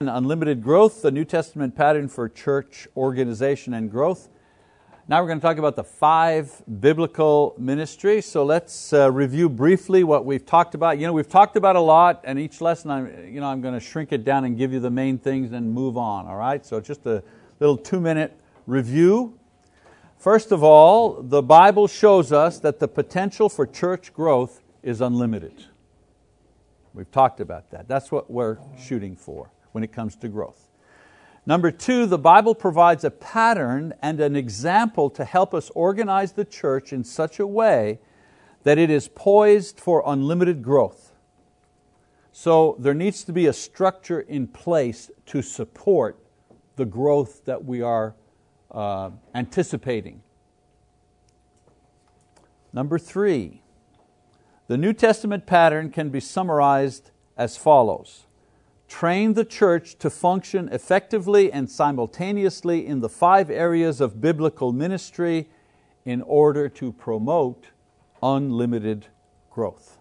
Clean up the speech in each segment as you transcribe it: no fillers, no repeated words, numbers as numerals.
Unlimited growth, the New Testament pattern for church organization and growth. Now we're going to talk about the 5 biblical ministries. So let's review briefly what we've talked about. You know, we've talked about a lot, and each lesson I'm going to shrink it down and give you the main things and move on. All right. So just a little 2-minute review. First of all, the Bible shows us that the potential for church growth is unlimited. We've talked about that. That's what we're shooting for when it comes to growth. Number 2, the Bible provides a pattern and an example to help us organize the church in such a way that it is poised for unlimited growth. So there needs to be a structure in place to support the growth that we are anticipating. Number 3, the New Testament pattern can be summarized as follows. Train the church to function effectively and simultaneously in the 5 areas of biblical ministry in order to promote unlimited growth.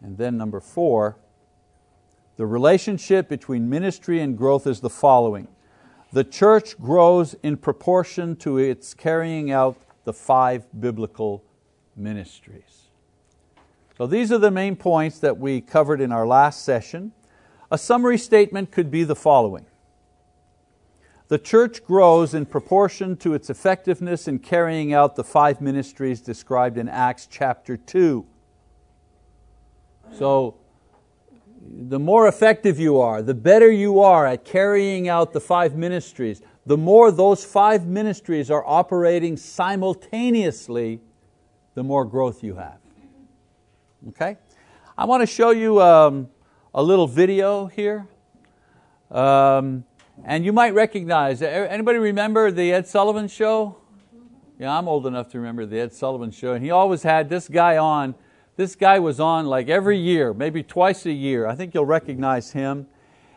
And then number 4, the relationship between ministry and growth is the following. The church grows in proportion to its carrying out the 5 biblical ministries. So these are the main points that we covered in our last session. A summary statement could be the following. The church grows in proportion to its effectiveness in carrying out the 5 ministries described in Acts chapter 2. So the more effective you are, the better you are at carrying out the 5 ministries, the more those 5 ministries are operating simultaneously, the more growth you have. Okay? I want to show you a little video here, and you might recognize. Anybody remember the Ed Sullivan Show? Yeah, I'm old enough to remember the Ed Sullivan Show, and he always had this guy on. This guy was on like every year, maybe twice a year. I think you'll recognize him.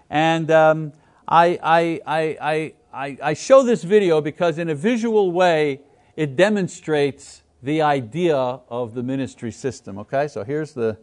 And I show this video because in a visual way it demonstrates the idea of the ministry system. Okay, so here's the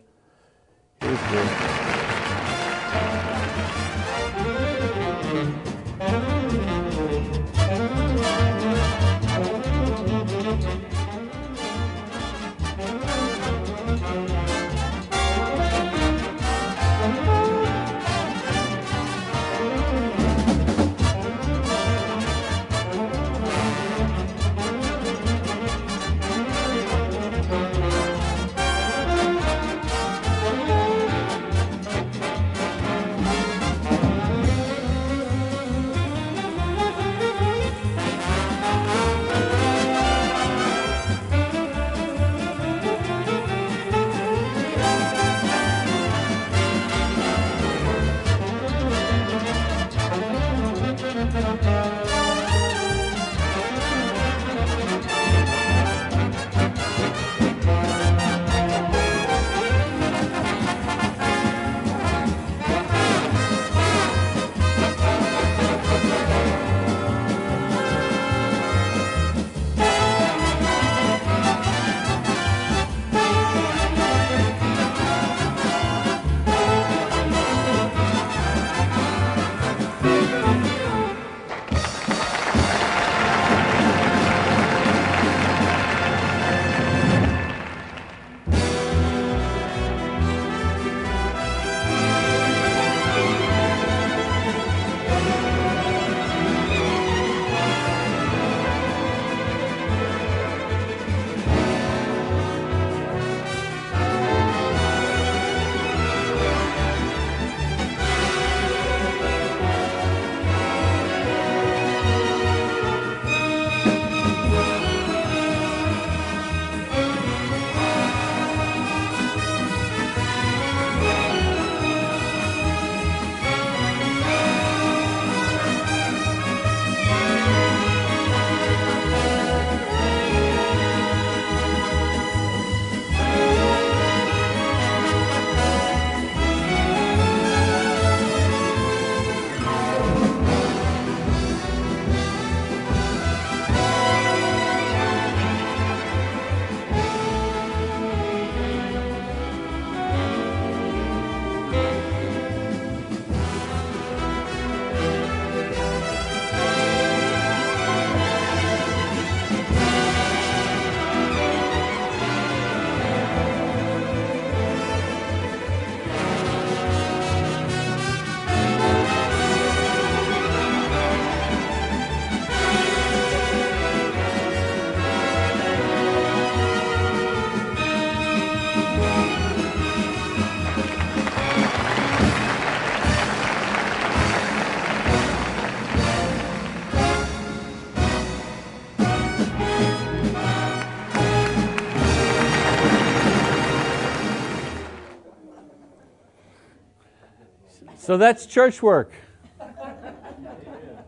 So that's church work.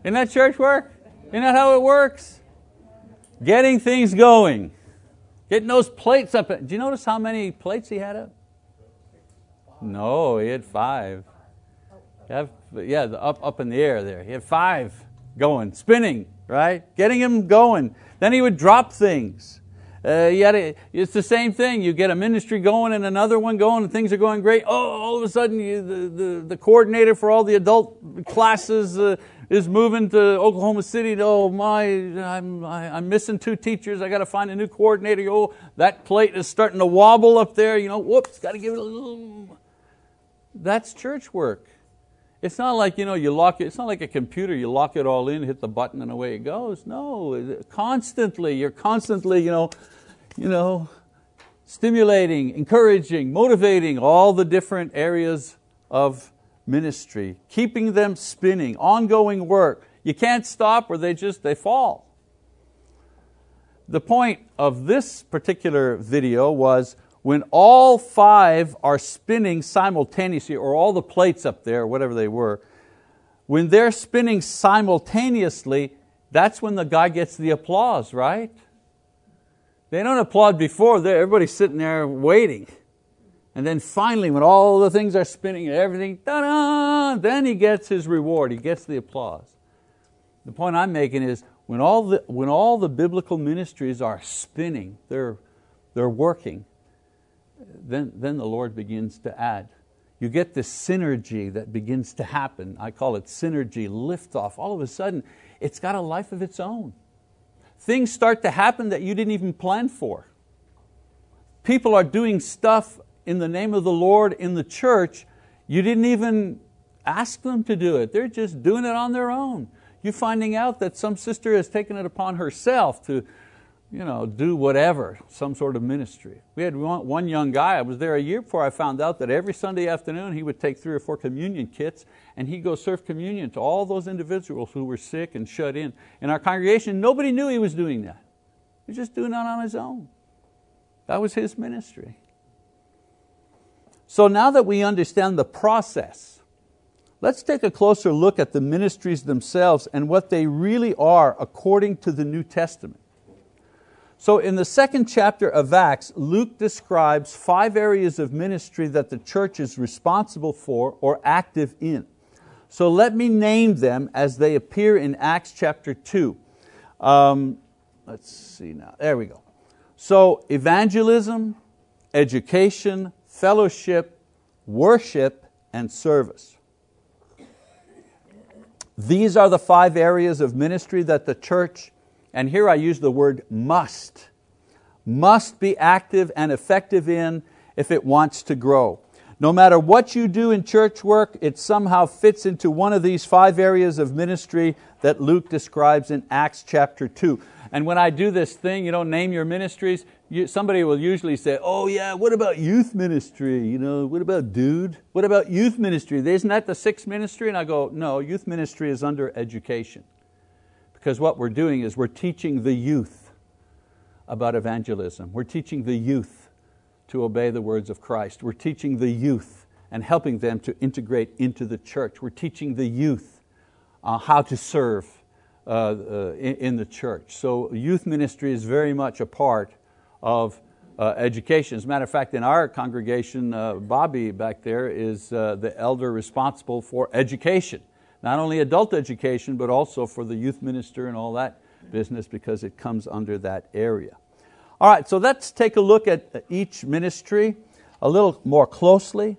Isn't that church work? Isn't that how it works? Getting things going. Getting those plates up. Do you notice how many plates he had up? No, he had 5. Yeah, up in the air there. He had 5 going, spinning, right? Getting him going. Then he would drop things. It's the same thing. You get a ministry going and another one going and things are going great. Oh, all of a sudden the coordinator for all the adult classes is moving to Oklahoma City. Oh my, I'm missing 2 teachers. I got to find a new coordinator. Oh, that plate is starting to wobble up there. You know, whoops, got to give it a little. That's church work. It's not like you lock it. It's not like a computer. You lock it all in, hit the button, and away it goes. No, constantly. You're constantly, stimulating, encouraging, motivating all the different areas of ministry, keeping them spinning, ongoing work. You can't stop, or they fall. The point of this particular video was, when all 5 are spinning simultaneously, or all the plates up there, whatever they were, when they're spinning simultaneously, that's when the guy gets the applause, right? They don't applaud before, everybody's sitting there waiting. And then finally, when all the things are spinning and everything, ta-da, then he gets his reward, he gets the applause. The point I'm making is, when all the biblical ministries are spinning, they're working, then the Lord begins to add. You get this synergy that begins to happen. I call it synergy liftoff. All of a sudden, it's got a life of its own. Things start to happen that you didn't even plan for. People are doing stuff in the name of the Lord in the church. You didn't even ask them to do it. They're just doing it on their own. You're finding out that some sister has taken it upon herself to do whatever, some sort of ministry. We had one young guy, I was there a year before I found out that every Sunday afternoon he would take 3 or 4 communion kits and he'd go serve communion to all those individuals who were sick and shut in. In our congregation, nobody knew he was doing that. He was just doing that on his own. That was his ministry. So now that we understand the process, let's take a closer look at the ministries themselves and what they really are according to the New Testament. So in the 2nd chapter of Acts, Luke describes 5 areas of ministry that the church is responsible for or active in. So let me name them as they appear in Acts chapter 2. Let's see now, there we go. So evangelism, education, fellowship, worship, and service. These are the 5 areas of ministry that the church, and here I use the word must be active and effective in if it wants to grow. No matter what you do in church work, it somehow fits into one of these 5 areas of ministry that Luke describes in Acts chapter 2. And when I do this thing, name your ministries, somebody will usually say, oh yeah, what about youth ministry? What about dude? What about youth ministry? Isn't that the 6th ministry? And I go, no, youth ministry is under education. Because what we're doing is we're teaching the youth about evangelism. We're teaching the youth to obey the words of Christ. We're teaching the youth and helping them to integrate into the church. We're teaching the youth how to serve in the church. So youth ministry is very much a part of education. As a matter of fact, in our congregation, Bobby back there is the elder responsible for education. Not only adult education, but also for the youth minister and all that business, because it comes under that area. All right, so let's take a look at each ministry a little more closely.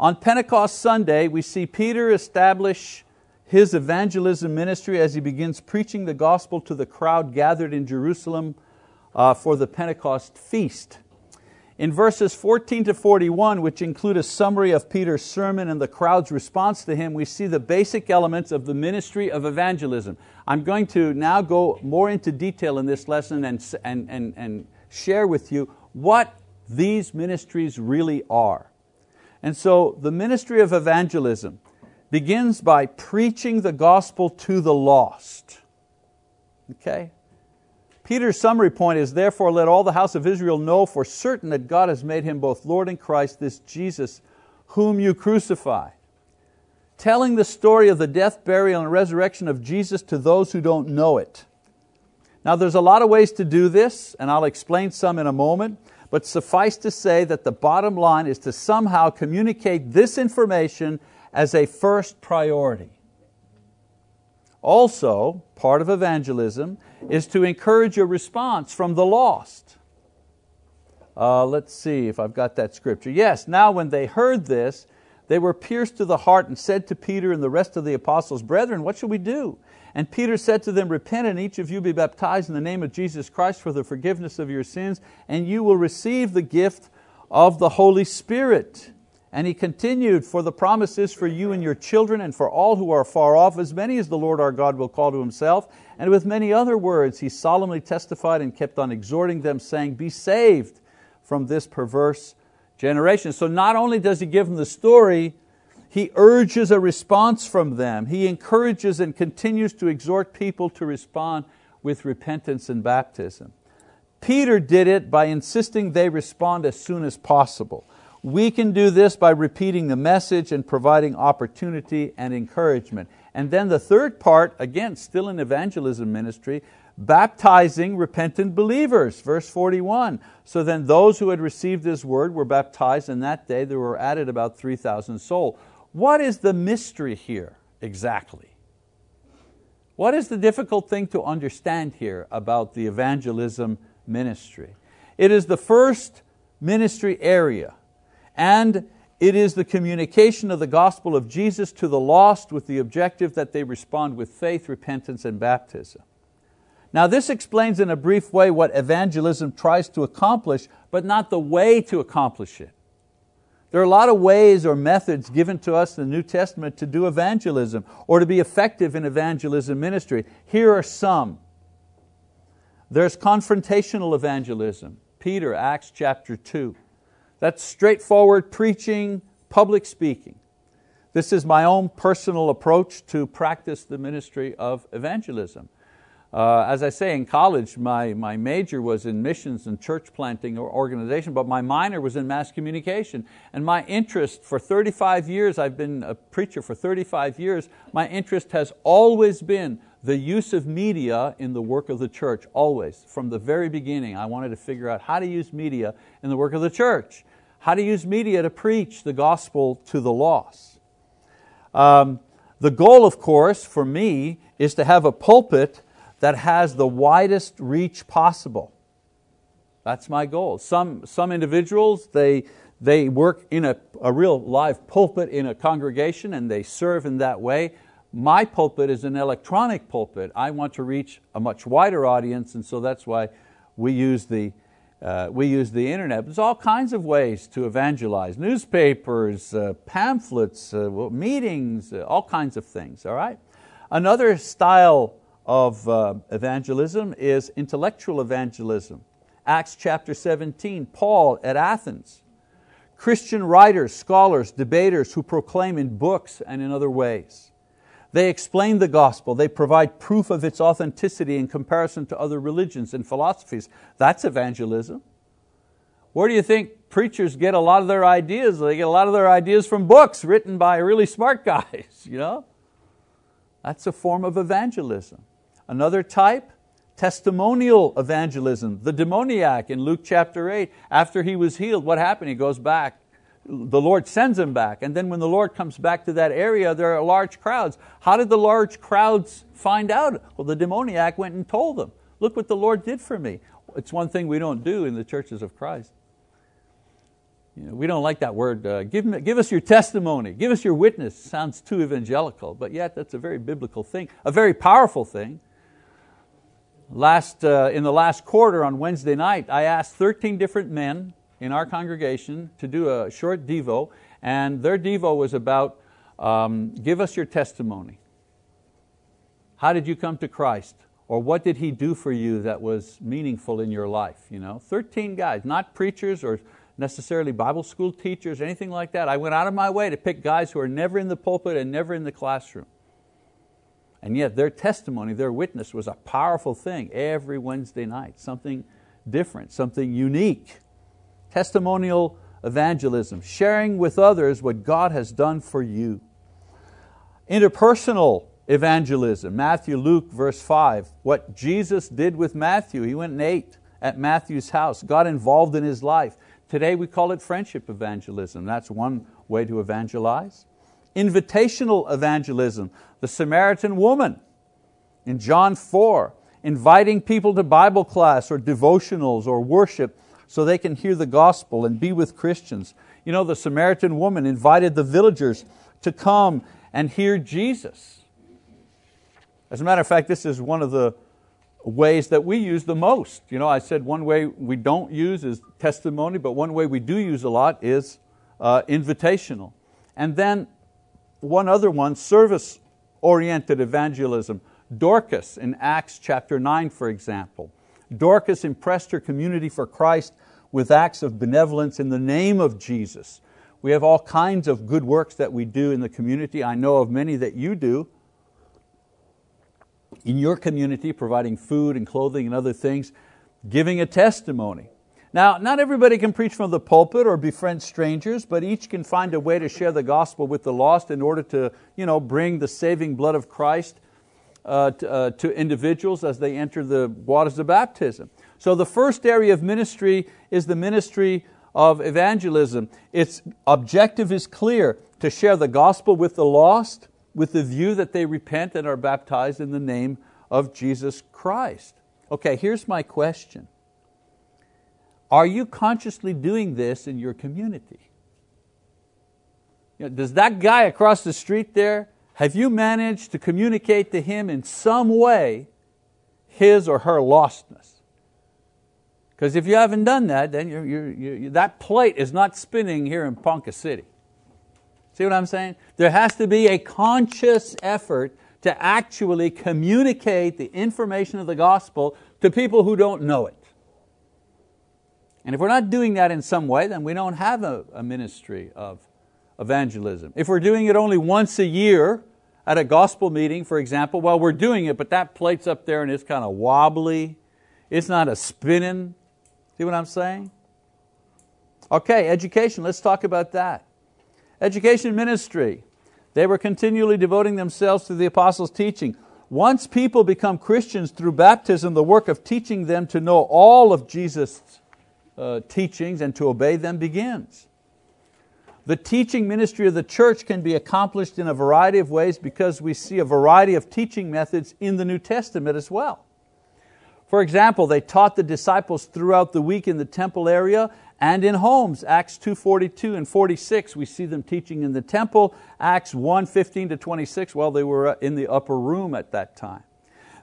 On Pentecost Sunday, we see Peter establish his evangelism ministry as he begins preaching the gospel to the crowd gathered in Jerusalem for the Pentecost feast. In verses 14 to 41, which include a summary of Peter's sermon and the crowd's response to him, we see the basic elements of the ministry of evangelism. I'm going to now go more into detail in this lesson and share with you what these ministries really are. And so the ministry of evangelism begins by preaching the gospel to the lost. Okay? Peter's summary point is, therefore let all the house of Israel know for certain that God has made Him both Lord and Christ, this Jesus whom you crucified. telling the story of the death, burial, and resurrection of Jesus to those who don't know it. Now there's a lot of ways to do this, and I'll explain some in a moment, but suffice to say that the bottom line is to somehow communicate this information as a first priority. Also, part of evangelism is to encourage a response from the lost. Let's see if I've got that scripture. Yes, now when they heard this, they were pierced to the heart and said to Peter and the rest of the apostles, "Brethren, what shall we do?" And Peter said to them, "Repent and each of you be baptized in the name of Jesus Christ for the forgiveness of your sins, and you will receive the gift of the Holy Spirit." And he continued, "For the promise is for you and your children and for all who are far off, as many as the Lord our God will call to Himself." And with many other words he solemnly testified and kept on exhorting them, saying, "Be saved from this perverse generation." So not only does he give them the story, he urges a response from them. He encourages and continues to exhort people to respond with repentance and baptism. Peter did it by insisting they respond as soon as possible. We can do this by repeating the message and providing opportunity and encouragement. And then the third part, again, still in evangelism ministry, baptizing repentant believers, verse 41. So then those who had received His word were baptized, and that day there were added about 3,000 souls. What is the mystery here exactly? What is the difficult thing to understand here about the evangelism ministry? It is the first ministry area, and it is the communication of the gospel of Jesus to the lost with the objective that they respond with faith, repentance, and baptism. Now this explains in a brief way what evangelism tries to accomplish, but not the way to accomplish it. There are a lot of ways or methods given to us in the New Testament to do evangelism or to be effective in evangelism ministry. Here are some. There's confrontational evangelism, Peter, Acts chapter 2. That's straightforward preaching, public speaking. This is my own personal approach to practice the ministry of evangelism. As I say, in college, my major was in missions and church planting or organization, but my minor was in mass communication. And my interest for 35 years, I've been a preacher for 35 years, my interest has always been the use of media in the work of the church, always. From the very beginning, I wanted to figure out how to use media in the work of the church, how to use media to preach the gospel to the lost. The goal, of course, for me, is to have a pulpit that has the widest reach possible. That's my goal. Some individuals, they work in a real live pulpit in a congregation and they serve in that way. My pulpit is an electronic pulpit. I want to reach a much wider audience, and so that's why we use the internet. There's all kinds of ways to evangelize. Newspapers, pamphlets, meetings, all kinds of things. All right? Another style of evangelism is intellectual evangelism. Acts chapter 17, Paul at Athens. Christian writers, scholars, debaters who proclaim in books and in other ways. They explain the gospel. They provide proof of its authenticity in comparison to other religions and philosophies. That's evangelism. Where do you think preachers get a lot of their ideas? They get a lot of their ideas from books written by really smart guys. You know? That's a form of evangelism. Another type, testimonial evangelism. The demoniac in Luke chapter 8, after he was healed, what happened? He goes back. The Lord sends him back. And then when the Lord comes back to that area, there are large crowds. How did the large crowds find out? Well, the demoniac went and told them, "Look what the Lord did for me." It's one thing we don't do in the churches of Christ. You know, we don't like that word, give us your testimony, give us your witness. Sounds too evangelical, but yet that's a very biblical thing, a very powerful thing. In the last quarter on Wednesday night, I asked 13 different men in our congregation to do a short devo, and their devo was about give us your testimony. How did you come to Christ? Or what did He do for you that was meaningful in your life? You know, 13 guys, not preachers or necessarily Bible school teachers, anything like that. I went out of my way to pick guys who are never in the pulpit and never in the classroom. And yet their testimony, their witness was a powerful thing every Wednesday night, something different, something unique. Testimonial evangelism, sharing with others what God has done for you. Interpersonal evangelism, Matthew, Luke, verse 5. What Jesus did with Matthew, He went and ate at Matthew's house, got involved in his life. Today we call it friendship evangelism. That's one way to evangelize. Invitational evangelism, the Samaritan woman in John 4, inviting people to Bible class or devotionals or worship so they can hear the gospel and be with Christians. You know, the Samaritan woman invited the villagers to come and hear Jesus. As a matter of fact, this is one of the ways that we use the most. You know, I said one way we don't use is testimony, but one way we do use a lot is invitational. And then one other one, service-oriented evangelism. Dorcas in Acts chapter 9, for example. Dorcas impressed her community for Christ with acts of benevolence in the name of Jesus. We have all kinds of good works that we do in the community. I know of many that you do in your community, providing food and clothing and other things, giving a testimony. Now, not everybody can preach from the pulpit or befriend strangers, but each can find a way to share the gospel with the lost in order to, you know, bring the saving blood of Christ to individuals as they enter the waters of baptism. So the first area of ministry is the ministry of evangelism. Its objective is clear: to share the gospel with the lost with the view that they repent and are baptized in the name of Jesus Christ. Okay, here's my question. Are you consciously doing this in your community? You know, does that guy across the street there, have you managed to communicate to him in some way his or her lostness? Because if you haven't done that, then that plate is not spinning here in Ponca City. See what I'm saying? There has to be a conscious effort to actually communicate the information of the gospel to people who don't know it. And if we're not doing that in some way, then we don't have a ministry of evangelism. If we're doing it only once a year at a gospel meeting, for example, well, we're doing it, but that plate's up there and it's kind of wobbly. It's not a spinning. See what I'm saying? Okay, education. Let's talk about that. Education ministry. They were continually devoting themselves to the apostles' teaching. Once people become Christians through baptism, the work of teaching them to know all of Jesus' teachings and to obey them begins. The teaching ministry of the church can be accomplished in a variety of ways because we see a variety of teaching methods in the New Testament as well. For example, they taught the disciples throughout the week in the temple area and in homes. Acts 2:42 and 46, we see them teaching in the temple. Acts 1:15 to 26, well, they were in the upper room at that time.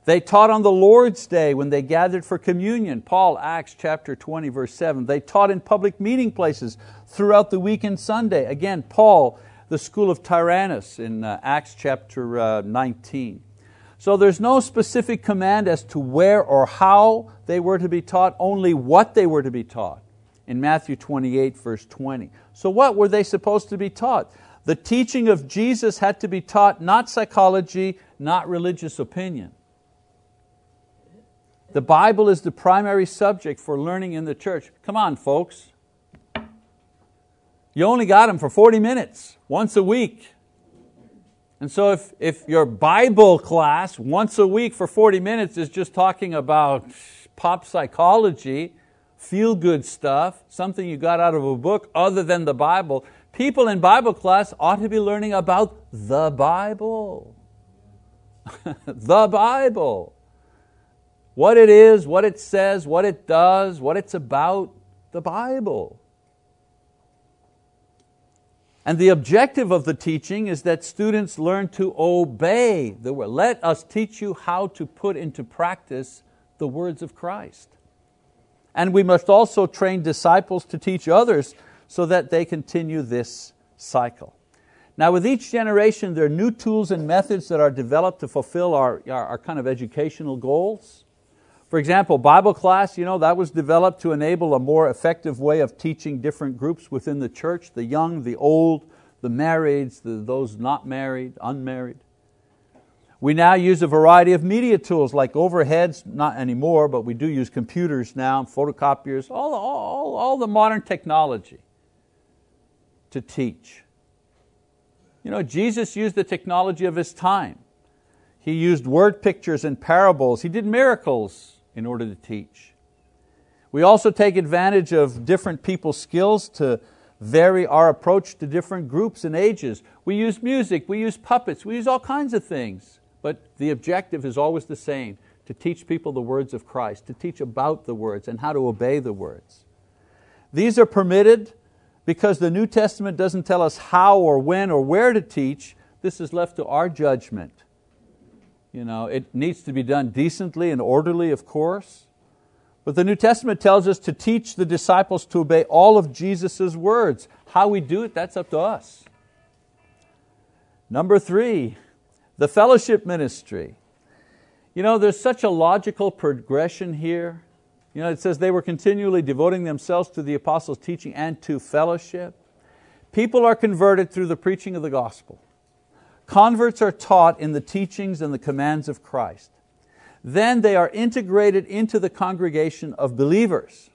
They taught on the Lord's Day when they gathered for communion. Paul, Acts chapter 20, verse 7. They taught in public meeting places throughout the week and Sunday. Again, Paul, the school of Tyrannus in Acts chapter 19. So there's no specific command as to where or how they were to be taught, only what they were to be taught. In Matthew 28, verse 20. So what were they supposed to be taught? The teaching of Jesus had to be taught, not psychology, not religious opinion. The Bible is the primary subject for learning in the church. Come on, folks. You only got them for 40 minutes, once a week. And so if your Bible class once a week for 40 minutes is just talking about pop psychology, feel-good stuff, something you got out of a book other than the Bible, people in Bible class ought to be learning about the Bible. The Bible. What it is, what it says, what it does, what it's about, the Bible. And the objective of the teaching is that students learn to obey the Word. Let us teach you how to put into practice the words of Christ. And we must also train disciples to teach others so that they continue this cycle. Now, with each generation, there are new tools and methods that are developed to fulfill our kind of educational goals. For example, Bible class, you know, that was developed to enable a more effective way of teaching different groups within the church, the young, the old, the married, those not married, unmarried. We now use a variety of media tools like overheads, not anymore, but we do use computers now, photocopiers, all the modern technology to teach. You know, Jesus used the technology of His time. He used word pictures and parables. He did miracles in order to teach. We also take advantage of different people's skills to vary our approach to different groups and ages. We use music, we use puppets, we use all kinds of things. But the objective is always the same, to teach people the words of Christ, to teach about the words and how to obey the words. These are permitted because the New Testament doesn't tell us how or when or where to teach. This is left to our judgment. You know, it needs to be done decently and orderly, of course. But the New Testament tells us to teach the disciples to obey all of Jesus' words. How we do it, that's up to us. Number 3, the fellowship ministry. You know, there's such a logical progression here. You know, it says they were continually devoting themselves to the apostles' teaching and to fellowship. People are converted through the preaching of the gospel. Converts are taught in the teachings and the commands of Christ. Then they are integrated into the congregation of believers.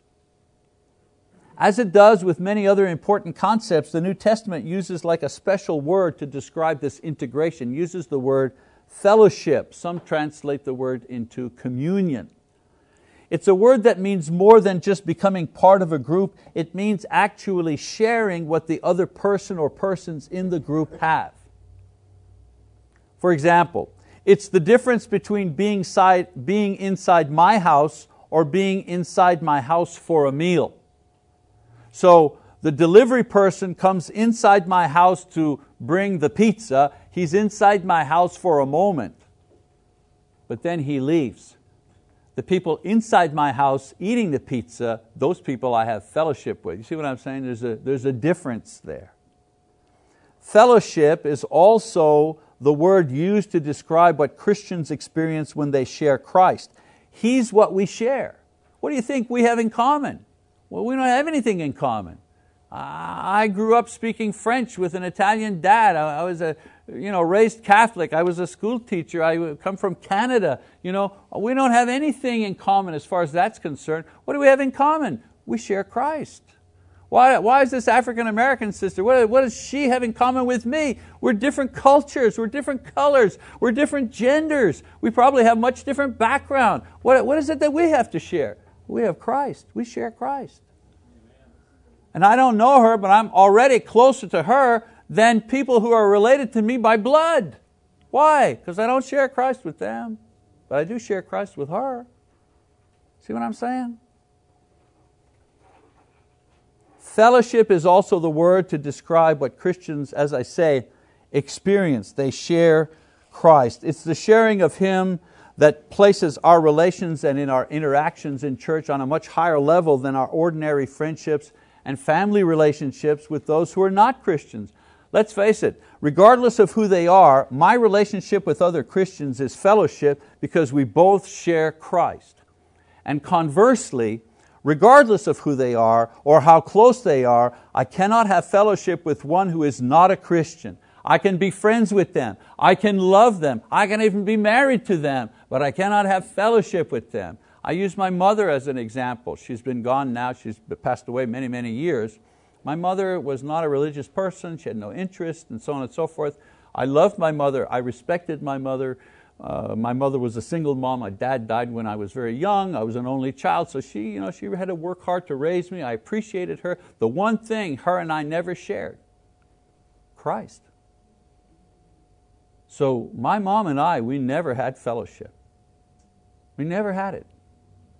As it does with many other important concepts, the New Testament uses like a special word to describe this integration, uses the word fellowship. Some translate the word into communion. It's a word that means more than just becoming part of a group. It means actually sharing what the other person or persons in the group have. For example, it's the difference between being inside my house or being inside my house for a meal. So the delivery person comes inside my house to bring the pizza. He's inside my house for a moment, but then he leaves. The people inside my house eating the pizza, those people I have fellowship with. You see what I'm saying? There's a difference there. Fellowship is also the word used to describe what Christians experience when they share Christ. He's what we share. What do you think we have in common? Well, we don't have anything in common. I grew up speaking French with an Italian dad. I was raised Catholic. I was a school teacher. I come from Canada. You know, we don't have anything in common as far as that's concerned. What do we have in common? We share Christ. Why is this African American sister? What does she have in common with me? We're different cultures, we're different colors, we're different genders. We probably have much different background. What is it that we have to share? We have Christ. We share Christ. And I don't know her, but I'm already closer to her than people who are related to me by blood. Why? Because I don't share Christ with them, but I do share Christ with her. See what I'm saying? Fellowship is also the word to describe what Christians, as I say, experience. They share Christ. It's the sharing of Him that places our relations and in our interactions in church on a much higher level than our ordinary friendships and family relationships with those who are not Christians. Let's face it, regardless of who they are, my relationship with other Christians is fellowship because we both share Christ. And conversely, regardless of who they are or how close they are, I cannot have fellowship with one who is not a Christian. I can be friends with them, I can love them, I can even be married to them, but I cannot have fellowship with them. I use my mother as an example. She's been gone now, she's passed away many, many years. My mother was not a religious person, she had no interest and so on and so forth. I loved my mother, I respected my mother. My mother was a single mom. My dad died when I was very young. I was an only child, so she had to work hard to raise me. I appreciated her. The one thing her and I never shared, Christ. So my mom and I, we never had fellowship. We never had it.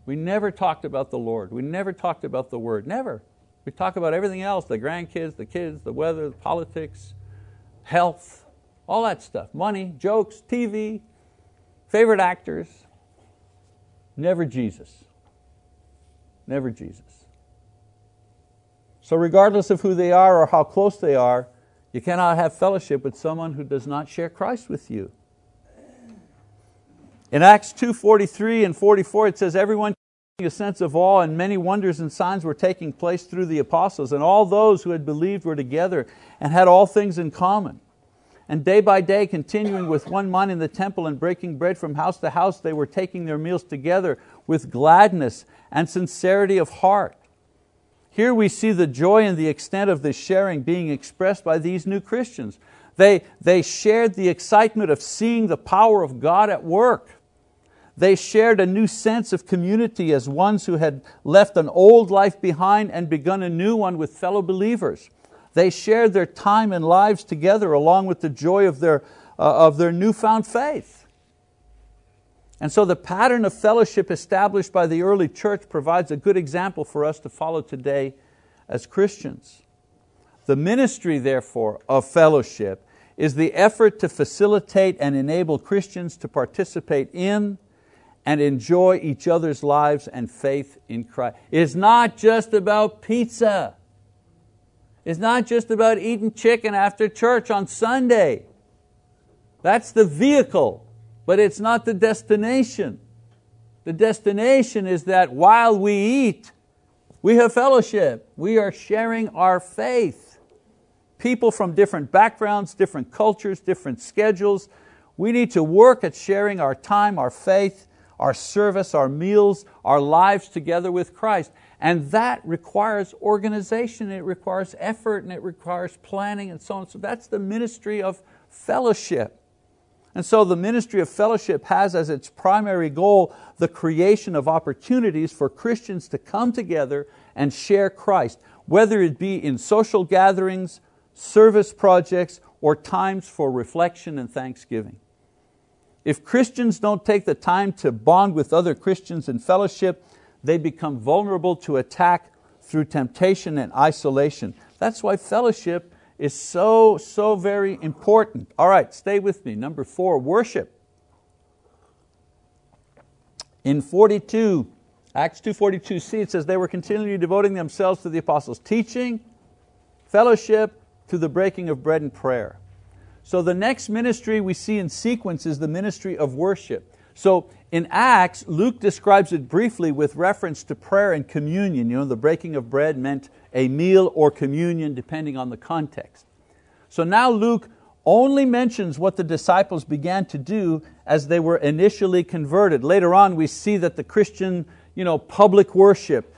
We never talked about the Lord. We never talked about the Word, never. We talked about everything else, the grandkids, the kids, the weather, the politics, health, all that stuff, money, jokes, TV, favorite actors, never Jesus, never Jesus. So regardless of who they are or how close they are, you cannot have fellowship with someone who does not share Christ with you. In Acts 2:43 and 44 it says, everyone had a sense of awe and many wonders and signs were taking place through the apostles, and all those who had believed were together and had all things in common. And day by day, continuing with one mind in the temple and breaking bread from house to house, they were taking their meals together with gladness and sincerity of heart. Here we see the joy and the extent of this sharing being expressed by these new Christians. They shared the excitement of seeing the power of God at work. They shared a new sense of community as ones who had left an old life behind and begun a new one with fellow believers. They shared their time and lives together along with the joy of their newfound faith. And so the pattern of fellowship established by the early church provides a good example for us to follow today as Christians. The ministry, therefore, of fellowship is the effort to facilitate and enable Christians to participate in and enjoy each other's lives and faith in Christ. It's not just about pizza. It's not just about eating chicken after church on Sunday. That's the vehicle, but it's not the destination. The destination is that while we eat, we have fellowship. We are sharing our faith. People from different backgrounds, different cultures, different schedules. We need to work at sharing our time, our faith, our service, our meals, our lives together with Christ. And that requires organization, it requires effort, and it requires planning and so on. So that's the ministry of fellowship. And so the ministry of fellowship has as its primary goal the creation of opportunities for Christians to come together and share Christ, whether it be in social gatherings, service projects, or times for reflection and thanksgiving. If Christians don't take the time to bond with other Christians in fellowship, they become vulnerable to attack through temptation and isolation. That's why fellowship is so very important. All right, stay with me. Number 4, worship. In Acts 2:42c, it says, they were continually devoting themselves to the apostles' teaching, fellowship, to the breaking of bread and prayer. So the next ministry we see in sequence is the ministry of worship. So in Acts, Luke describes it briefly with reference to prayer and communion. You know, the breaking of bread meant a meal or communion depending on the context. So now Luke only mentions what the disciples began to do as they were initially converted. Later on we see that the Christian, public worship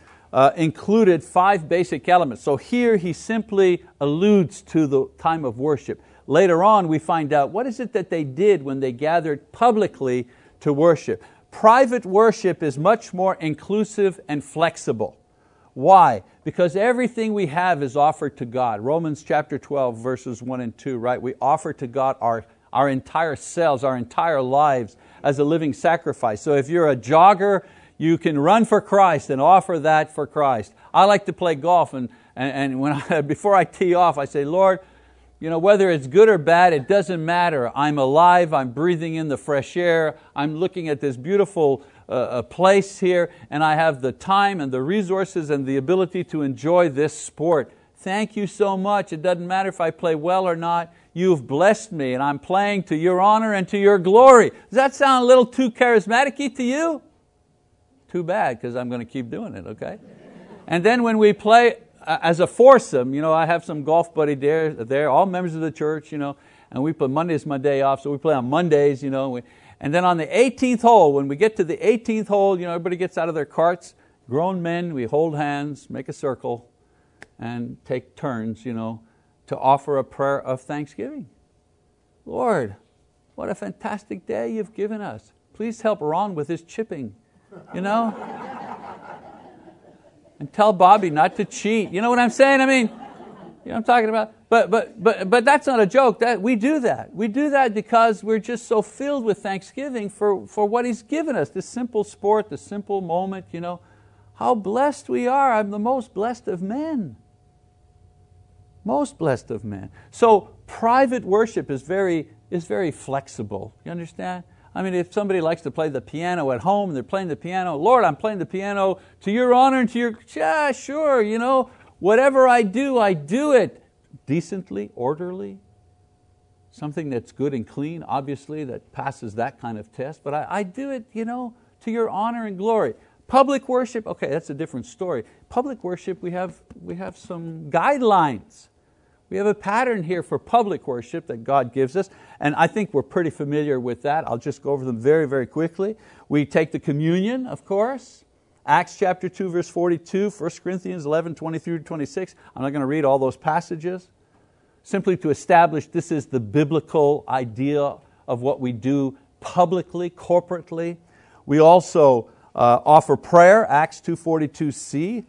included 5 basic elements. So here he simply alludes to the time of worship. Later on we find out what is it that they did when they gathered publicly to worship. Private worship is much more inclusive and flexible. Why? Because everything we have is offered to God. Romans chapter 12 verses 1 and 2, right? We offer to God our entire selves, our entire lives as a living sacrifice. So if you're a jogger, you can run for Christ and offer that for Christ. I like to play golf and before I tee off I say, Lord, whether it's good or bad, it doesn't matter. I'm alive, I'm breathing in the fresh air, I'm looking at this beautiful place here, and I have the time and the resources and the ability to enjoy this sport. Thank you so much. It doesn't matter if I play well or not. You've blessed me and I'm playing to your honor and to your glory. Does that sound a little too charismatic-y to you? Too bad, because I'm going to keep doing it, okay? And then when we play as a foursome, I have some golf buddy there, all members of the church, and we play. Monday's my day off, so we play on Mondays, and then on the 18th hole, when we get to the 18th hole, everybody gets out of their carts, grown men, we hold hands, make a circle, and take turns, to offer a prayer of thanksgiving. Lord, what a fantastic day You've given us. Please help Ron with his chipping, And tell Bobby not to cheat. You know what I'm saying? I'm talking about. But that's not a joke. That we do that. We do that because we're just so filled with thanksgiving for what He's given us. This simple sport, this simple moment. How blessed we are. I'm the most blessed of men. Most blessed of men. So private worship is very flexible. You understand? If somebody likes to play the piano at home, they're playing the piano, Lord, I'm playing the piano to your honor and to your, sure, whatever I do it decently, orderly, something that's good and clean, obviously, that passes that kind of test, but I do it, to your honor and glory. Public worship, okay, that's a different story. Public worship, we have some guidelines. We have a pattern here for public worship that God gives us, and I think we're pretty familiar with that. I'll just go over them very, very quickly. We take the communion, of course, Acts chapter 2, verse 42, 1 Corinthians 11, 23 to 26. I'm not going to read all those passages. simply to establish this is the biblical idea of what we do publicly, corporately. We also offer prayer, Acts 2:42c.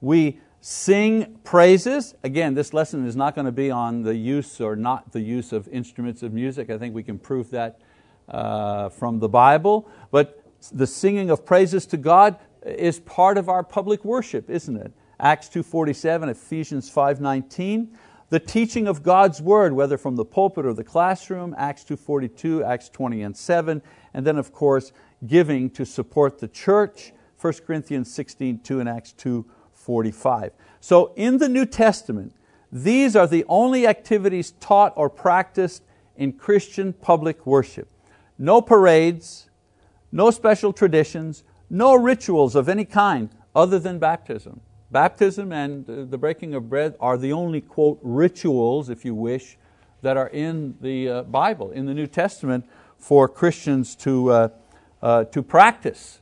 We sing praises. Again, this lesson is not going to be on the use or not the use of instruments of music. I think we can prove that from the Bible. But the singing of praises to God is part of our public worship, isn't it? Acts 2:47, Ephesians 5:19. The teaching of God's Word, whether from the pulpit or the classroom, Acts 2:42, Acts 20:7. And then of course, giving to support the church, 1 Corinthians 16:2 and Acts 2:45. So in the New Testament, these are the only activities taught or practiced in Christian public worship. No parades, no special traditions, no rituals of any kind other than baptism. Baptism and the breaking of bread are the only, quote, rituals, if you wish, that are in the Bible, in the New Testament, for Christians to practice,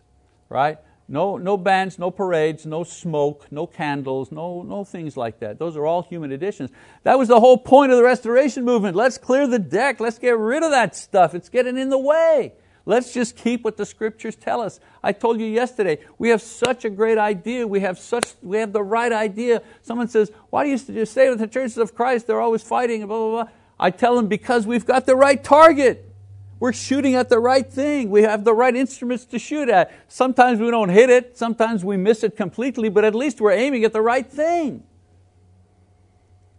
right? No bands, no parades, no smoke, no candles, no things like that. Those are all human additions. That was the whole point of the Restoration Movement. Let's clear the deck. Let's get rid of that stuff. It's getting in the way. Let's just keep what the Scriptures tell us. I told you yesterday, we have such a great idea. We have the right idea. Someone says, why do you just say with the churches of Christ, they're always fighting, blah, blah, blah. I tell them, because we've got the right target. We're shooting at the right thing. We have the right instruments to shoot at. Sometimes we don't hit it. Sometimes we miss it completely, but at least we're aiming at the right thing.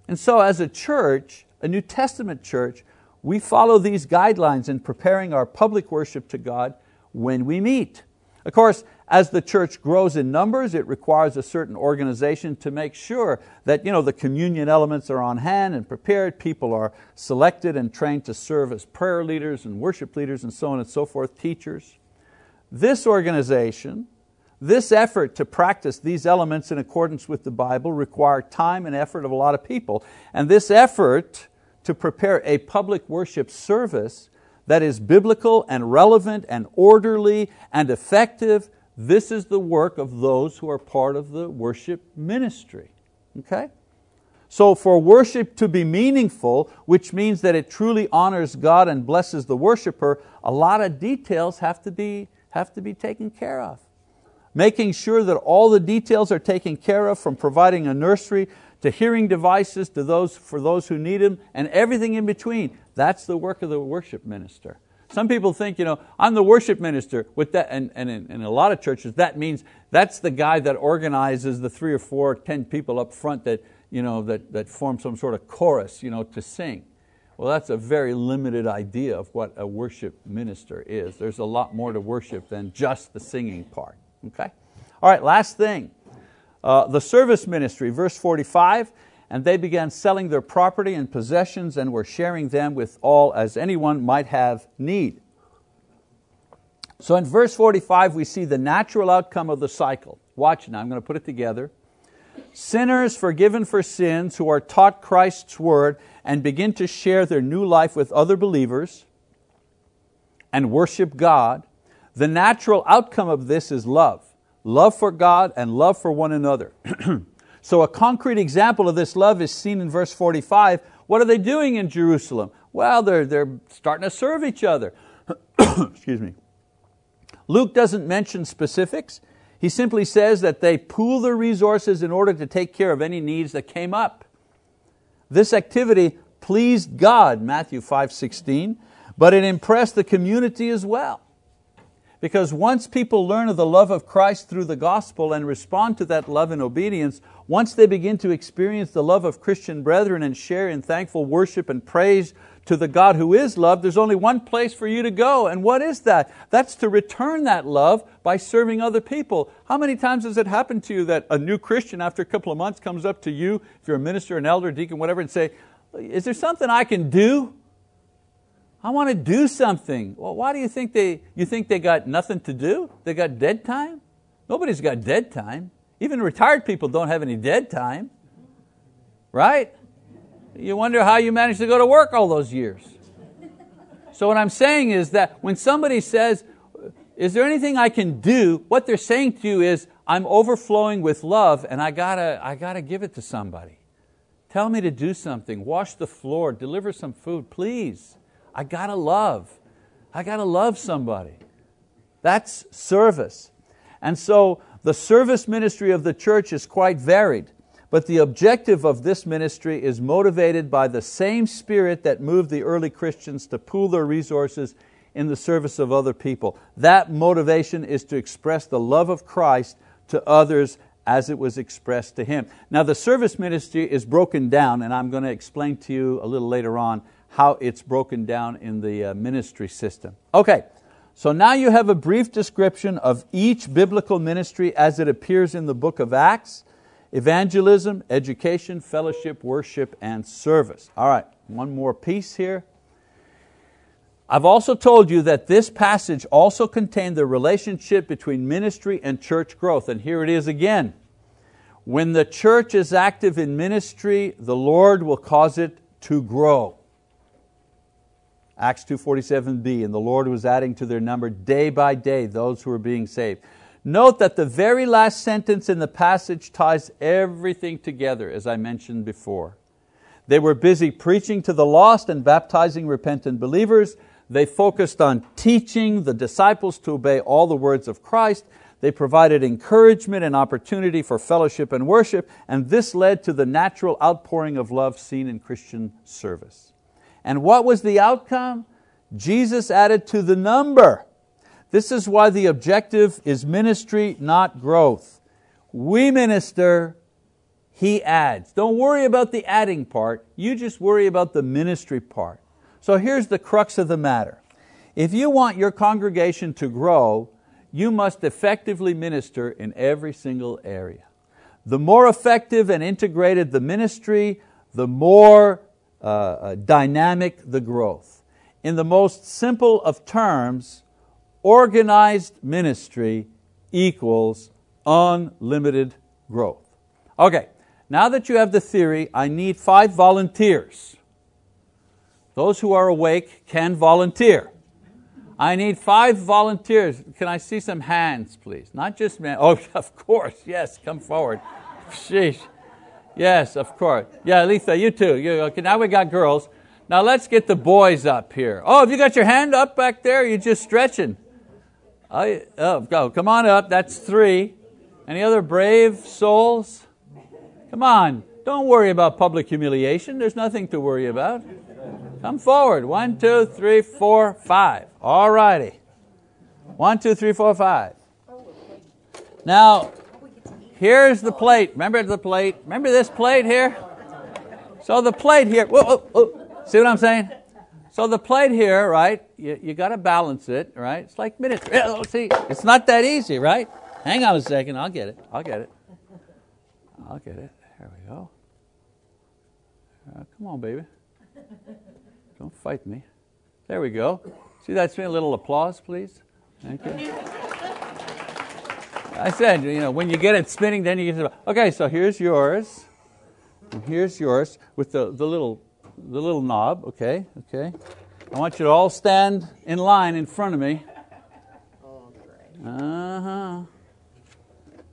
And so as a church, a New Testament church, we follow these guidelines in preparing our public worship to God when we meet. Of course, as the church grows in numbers, it requires a certain organization to make sure that the communion elements are on hand and prepared, people are selected and trained to serve as prayer leaders and worship leaders and so on and so forth, teachers. This organization, this effort to practice these elements in accordance with the Bible requires time and effort of a lot of people, and this effort to prepare a public worship service that is biblical and relevant and orderly and effective, this is the work of those who are part of the worship ministry. Okay? So for worship to be meaningful, which means that it truly honors God and blesses the worshiper, a lot of details have to be taken care of. Making sure that all the details are taken care of, from providing a nursery to hearing devices to those for those who need them, and everything in between. That's the work of the worship minister. Some people think, I'm the worship minister, with that, and in a lot of churches that means that's the guy that organizes the 3 or 4 or 10 people up front that form some sort of chorus, to sing. Well, that's a very limited idea of what a worship minister is. There's a lot more to worship than just the singing part. Okay? All right, last thing. The service ministry, verse 45, and they began selling their property and possessions and were sharing them with all as anyone might have need. So in verse 45 we see the natural outcome of the cycle. Watch now, I'm going to put it together. Sinners forgiven for sins who are taught Christ's word and begin to share their new life with other believers and worship God. The natural outcome of this is love. Love for God and love for one another. So a concrete example of this love is seen in verse 45. What are they doing in Jerusalem? Well, they're starting to serve each other. Excuse me. Luke doesn't mention specifics. He simply says that they pool their resources in order to take care of any needs that came up. This activity pleased God, Matthew 5:16, but it impressed the community as well. Because once people learn of the love of Christ through the gospel and respond to that love in obedience, once they begin to experience the love of Christian brethren and share in thankful worship and praise to the God who is love, there's only one place for you to go. And what is that? That's to return that love by serving other people. How many times has it happened to you that a new Christian after a couple of months comes up to you, if you're a minister, an elder, deacon, whatever, and say, is there something I can do? I want to do something. Well, why do you think they got nothing to do? They got dead time? Nobody's got dead time. Even retired people don't have any dead time, right? You wonder how you managed to go to work all those years. So what I'm saying is that when somebody says, is there anything I can do? What they're saying to you is, I'm overflowing with love and I gotta give it to somebody. Tell me to do something, wash the floor, deliver some food, please. I gotta love somebody. That's service. And so the service ministry of the church is quite varied, but the objective of this ministry is motivated by the same spirit that moved the early Christians to pool their resources in the service of other people. That motivation is to express the love of Christ to others as it was expressed to Him. Now the service ministry is broken down, and I'm going to explain to you a little later on how it's broken down in the ministry system. Okay, so now you have a brief description of each biblical ministry as it appears in the book of Acts: evangelism, education, fellowship, worship, and service. All right, one more piece here. I've also told you that this passage also contained the relationship between ministry and church growth, and here it is again. When the church is active in ministry, the Lord will cause it to grow. Acts 2:47b, and the Lord was adding to their number day by day those who were being saved. Note that the very last sentence in the passage ties everything together, as I mentioned before. They were busy preaching to the lost and baptizing repentant believers. They focused on teaching the disciples to obey all the words of Christ. They provided encouragement and opportunity for fellowship and worship, and this led to the natural outpouring of love seen in Christian service. And what was the outcome? Jesus added to the number. This is why the objective is ministry, not growth. We minister, He adds. Don't worry about the adding part, you just worry about the ministry part. So here's the crux of the matter. If you want your congregation to grow, you must effectively minister in every single area. The more effective and integrated the ministry, the more dynamic the growth. In the most simple of terms, organized ministry equals unlimited growth. Okay, now that you have the theory, I need 5 volunteers. Those who are awake can volunteer. I need 5 volunteers. Can I see some hands, please? Not just men. Oh, of course, yes, come forward. Sheesh. Yes, of course. Yeah, Lisa, you too. Okay, now we got girls. Now let's get the boys up here. Oh, have you got your hand up back there? You're just stretching. Go. Come on up, that's 3. Any other brave souls? Come on, don't worry about public humiliation. There's nothing to worry about. Come forward, 1, 2, 3, 4, 5. All righty, 1, 2, 3, 4, 5. Now, here's the plate. Remember the plate? Remember this plate here? So the plate here, see what I'm saying? So the plate here, right, you got to balance it, right? It's like minutes, see, it's not that easy, right? Hang on a second, I'll get it, there we go. Come on, baby. Don't fight me. There we go. See that's me? A little applause, please. Thank you. I said, when you get it spinning, then you get it. Okay, so here's yours. And here's yours with the little knob. Okay. I want you to all stand in line in front of me.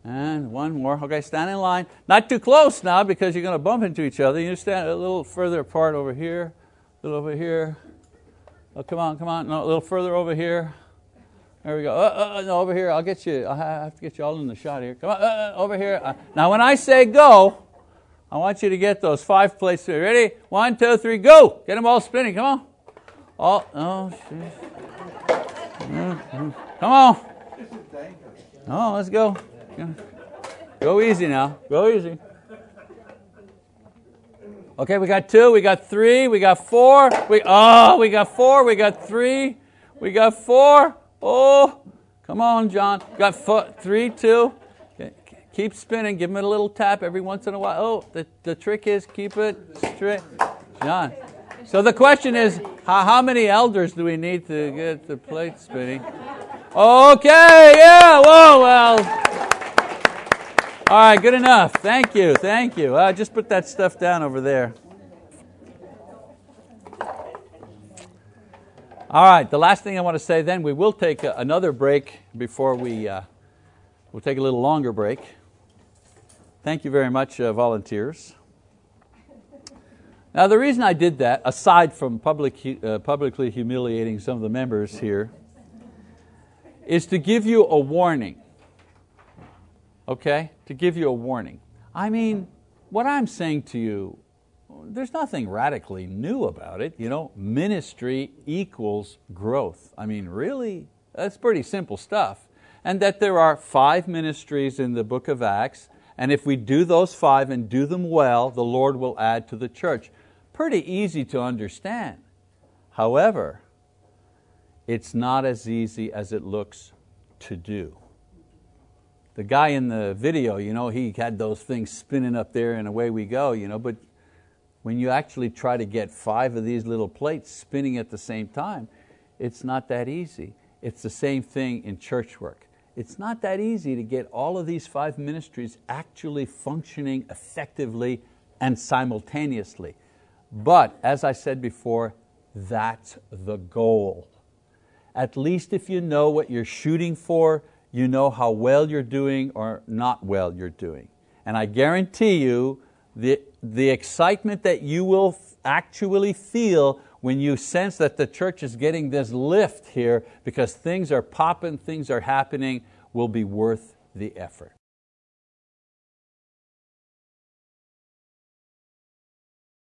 And one more. Okay, stand in line. Not too close now because you're going to bump into each other. You stand a little further apart over here. A little over here. Oh, come on. No, a little further over here. There we go. No, over here. I'll get you. I have to get you all in the shot here. Come on, over here. Now, when I say go, I want you to get those 5 plates. Ready? 1, 2, 3, go. Get them all spinning. Come on. Come on. Oh, let's go. Go easy now. Go easy. Okay, we got 2, we got 3, we got 4, we got 4, we got 3, we got 4. Oh, come on, John. Got 3, 2. Okay. Keep spinning, give him a little tap every once in a while. Oh, the trick is keep it straight. John. So the question is, how many elders do we need to get the plate spinning? Okay, yeah, whoa, well. All right, good enough. Thank you. Just put that stuff down over there. All right, the last thing I want to say then, we will take another break before we'll take a little longer break. Thank you very much, volunteers. Now the reason I did that, aside from publicly humiliating some of the members here, is to give you a warning. Okay? To give you a warning. I mean, what I'm saying to you, there's nothing radically new about it. You know, ministry equals growth. I mean, really? That's pretty simple stuff. And that there are 5 ministries in the book of Acts, and if we do those 5 and do them well, the Lord will add to the church. Pretty easy to understand. However, it's not as easy as it looks to do. The guy in the video, you know, he had those things spinning up there and away we go, you know, but when you actually try to get 5 of these little plates spinning at the same time, it's not that easy. It's the same thing in church work. It's not that easy to get all of these 5 ministries actually functioning effectively and simultaneously. But as I said before, that's the goal. At least if you know what you're shooting for, you know how well you're doing or not well you're doing. And I guarantee you the excitement that you will actually feel when you sense that the church is getting this lift here because things are popping, things are happening, will be worth the effort.